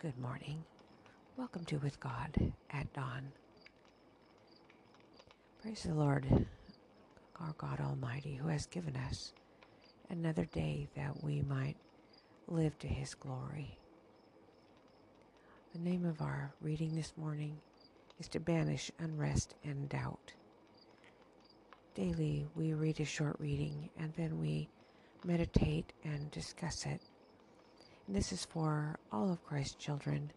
Good morning. Welcome to With God at Dawn. Praise the Lord, our God Almighty, who has given us another day that we might live to His glory. The name of our reading this morning is to banish unrest and doubt. Daily we read a short reading and then we meditate and discuss it. And this is for all of Christ's children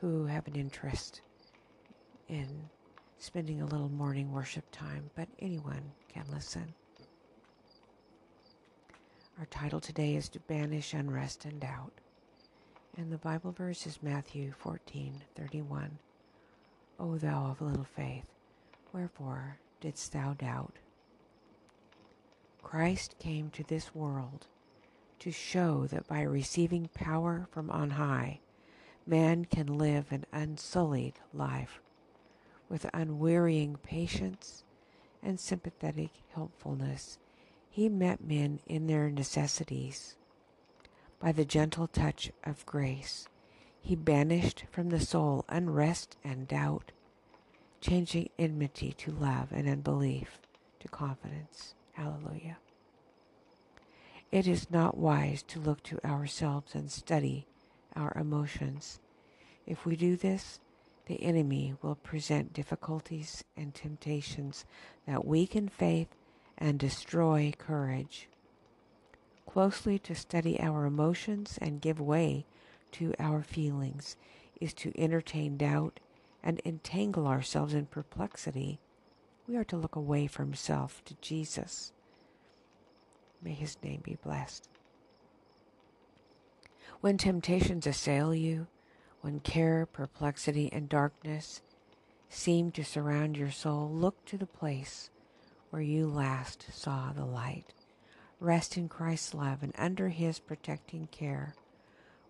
who have an interest in spending a little morning worship time, but anyone can listen. Our title today is to banish unrest and doubt. And the Bible verse is Matthew 14:31. O thou of little faith, wherefore didst thou doubt? Christ came to this world to show that by receiving power from on high, man can live an unsullied life with unwearying patience and sympathetic helpfulness. He met men in their necessities. By the gentle touch of grace, he banished from the soul unrest and doubt, changing enmity to love and unbelief to confidence. Hallelujah. It is not wise to look to ourselves and study our emotions. If we do this, the enemy will present difficulties and temptations that weaken faith and destroy courage. Closely to study our emotions and give way to our feelings is to entertain doubt and entangle ourselves in perplexity. We are to look away from self to Jesus. May His name be blessed. When temptations assail you, when care, perplexity, and darkness seem to surround your soul, look to the place where you last saw the light. Rest in Christ's love and under His protecting care.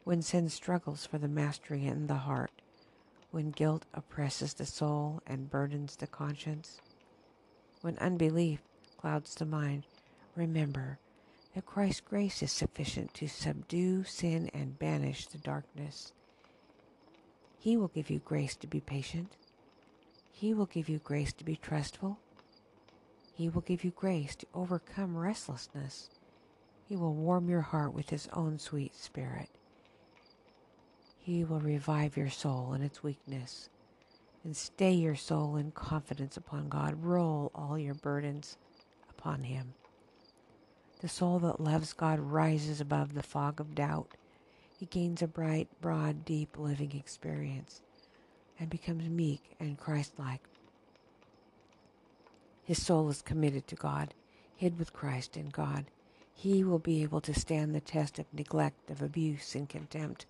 When sin struggles for the mastery in the heart, when guilt oppresses the soul and burdens the conscience, when unbelief clouds the mind, remember that Christ's grace is sufficient to subdue sin and banish the darkness. He will give you grace to be patient. He will give you grace to be trustful. He will give you grace to overcome restlessness. He will warm your heart with His own sweet Spirit. He will revive your soul in its weakness and stay your soul in confidence upon God. Roll all your burdens upon Him. The soul that loves God rises above the fog of doubt. He gains a bright, broad, deep living experience and becomes meek and Christ-like. His soul is committed to God, hid with Christ in God. He will be able to stand the test of neglect, of abuse, and contempt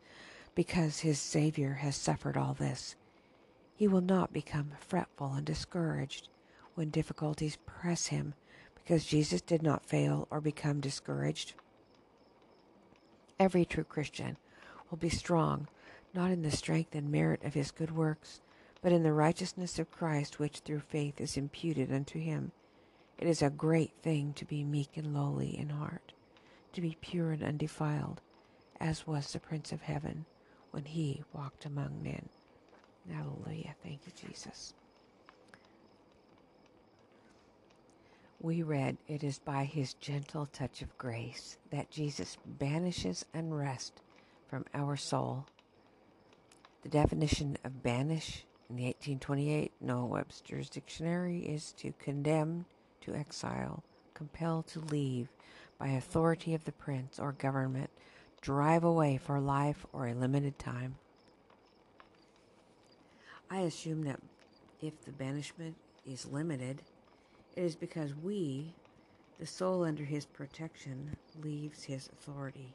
because his Savior has suffered all this. He will not become fretful and discouraged when difficulties press him, because Jesus did not fail or become discouraged. Every true Christian will be strong, not in the strength and merit of his good works, but in the righteousness of Christ, which through faith is imputed unto him. It is a great thing to be meek and lowly in heart, to be pure and undefiled, as was the Prince of Heaven when He walked among men. Hallelujah. Thank you, Jesus. We read, it is by His gentle touch of grace that Jesus banishes unrest from our soul. The definition of banish in the 1828 Noah Webster's Dictionary is to condemn to exile, compel to leave by authority of the prince or government, drive away for life or a limited time. I assume that if the banishment is limited, it is because we, the soul under His protection, leaves His authority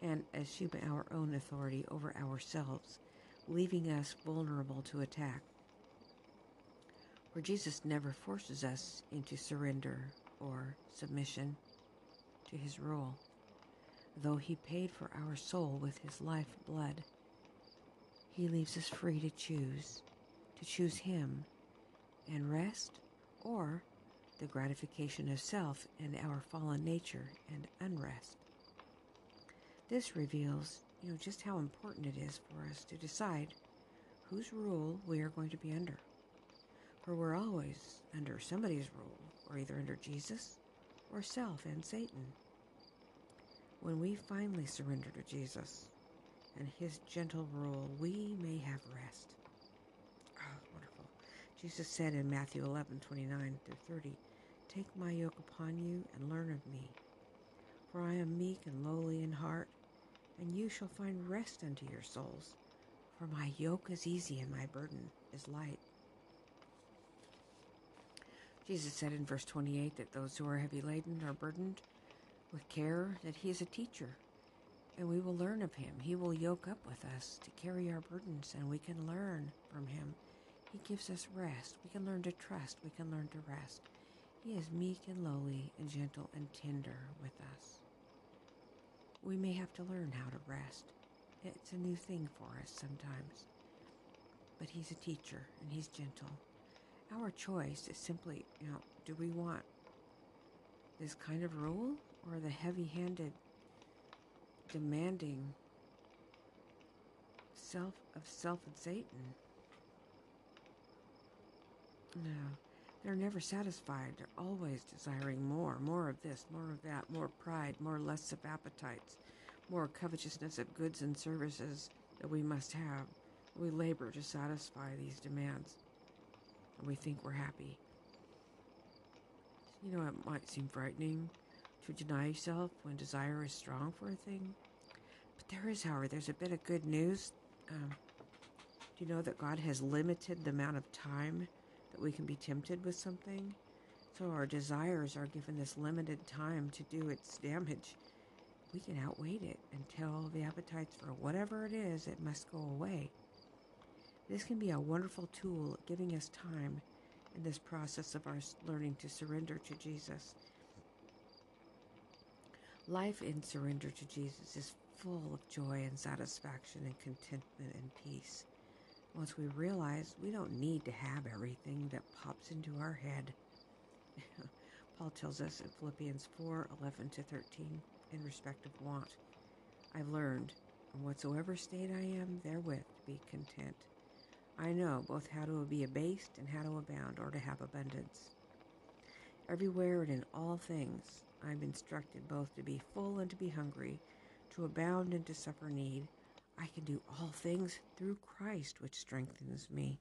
and assume our own authority over ourselves, leaving us vulnerable to attack. For Jesus never forces us into surrender or submission to His rule, though He paid for our soul with His life blood. He leaves us free to choose Him and rest, or the gratification of self and our fallen nature and unrest. This reveals you know, just how important it is for us to decide whose rule we are going to be under. For we're always under somebody's rule, or either under Jesus or self and Satan. When we finally surrender to Jesus and his gentle rule, we may have rest. Oh, wonderful. Jesus said in Matthew 11:29-30, "Take my yoke upon you and learn of me, for I am meek and lowly in heart, and you shall find rest unto your souls, for my yoke is easy and my burden is light." Jesus said in verse 28 that those who are heavy laden are burdened with care, that he is a teacher, and we will learn of him. He will yoke up with us to carry our burdens, and we can learn from him. He gives us rest. We can learn to trust. We can learn to rest. He is meek and lowly and gentle and tender with us. We may have to learn how to rest. It's a new thing for us sometimes. But he's a teacher and he's gentle. Our choice is simply, you know, do we want this kind of rule or the heavy-handed, demanding self and Satan? No. They're never satisfied. They're always desiring more of this, more of that, more pride, more lusts of appetites, more covetousness of goods and services that we must have. We labor to satisfy these demands, and we think we're happy. You know, it might seem frightening to deny yourself when desire is strong for a thing, but there is, however, there's a bit of good news. Do you know that God has limited the amount of time that we can be tempted with something? So our desires are given this limited time to do its damage. We can outwait it until the appetites for whatever it is, it must go away. This can be a wonderful tool, giving us time in this process of our learning to surrender to Jesus. Life in surrender to Jesus is full of joy and satisfaction and contentment and peace. Once we realize we don't need to have everything that pops into our head. Paul tells us in Philippians 4:11-13, in respect of want, "I've learned, in whatsoever state I am, therewith to be content. I know both how to be abased and how to abound, or to have abundance. Everywhere and in all things I am instructed both to be full and to be hungry, to abound and to suffer need. I can do all things through Christ, which strengthens me."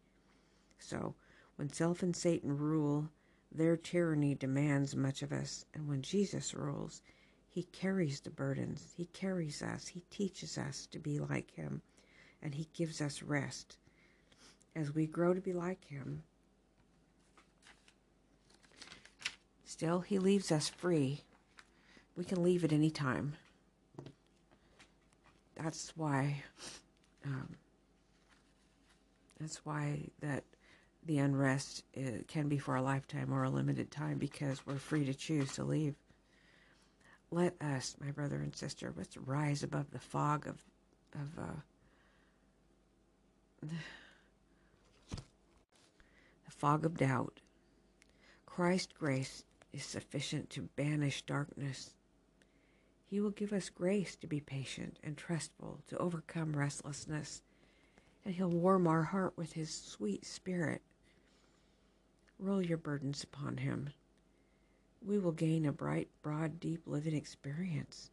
So, when self and Satan rule, their tyranny demands much of us. And when Jesus rules, he carries the burdens. He carries us. He teaches us to be like him. And he gives us rest. As we grow to be like him, still, he leaves us free. We can leave at any time. That's why the unrest can be for a lifetime or a limited time, because we're free to choose to leave. Let us, my brother and sister, let's rise above the fog of doubt. Christ's grace is sufficient to banish darkness. He will give us grace to be patient and trustful, to overcome restlessness, and he'll warm our heart with his sweet spirit. Roll your burdens upon him. We will gain a bright, broad, deep living experience,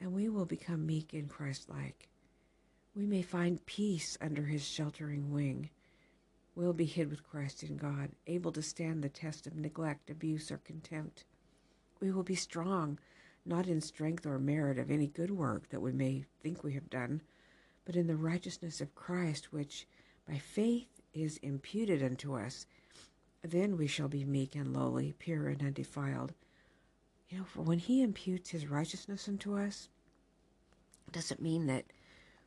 and we will become meek and Christ-like. We may find peace under his sheltering wing. We'll be hid with Christ in God, able to stand the test of neglect, abuse, or contempt. We will be strong, not in strength or merit of any good work that we may think we have done, but in the righteousness of Christ, which by faith is imputed unto us. Then we shall be meek and lowly, pure and undefiled. You know, for when he imputes his righteousness unto us, it doesn't mean that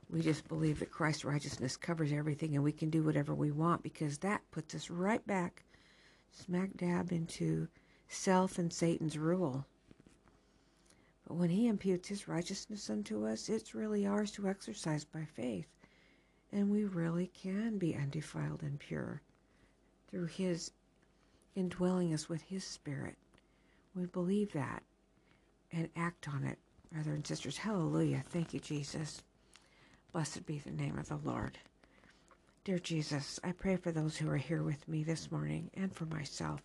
we just believe that Christ's righteousness covers everything and we can do whatever we want, because that puts us right back, smack dab into self and Satan's rule. But when he imputes his righteousness unto us, it's really ours to exercise by faith. And we really can be undefiled and pure through his indwelling us with his spirit. We believe that and act on it. Brothers and sisters, hallelujah. Thank you, Jesus. Blessed be the name of the Lord. Dear Jesus, I pray for those who are here with me this morning and for myself,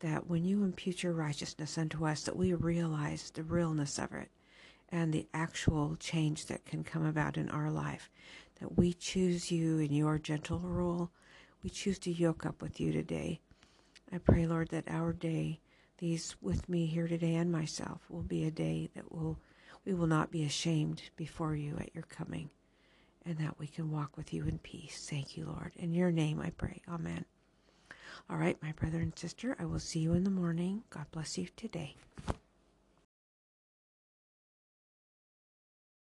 that when you impute your righteousness unto us, that we realize the realness of it and the actual change that can come about in our life, that we choose you in your gentle rule. We choose to yoke up with you today. I pray, Lord, that our day, these with me here today and myself, will be a day that we will not be ashamed before you at your coming, and that we can walk with you in peace. Thank you, Lord. In your name I pray. Amen. All right, my brother and sister, I will see you in the morning. God bless you today.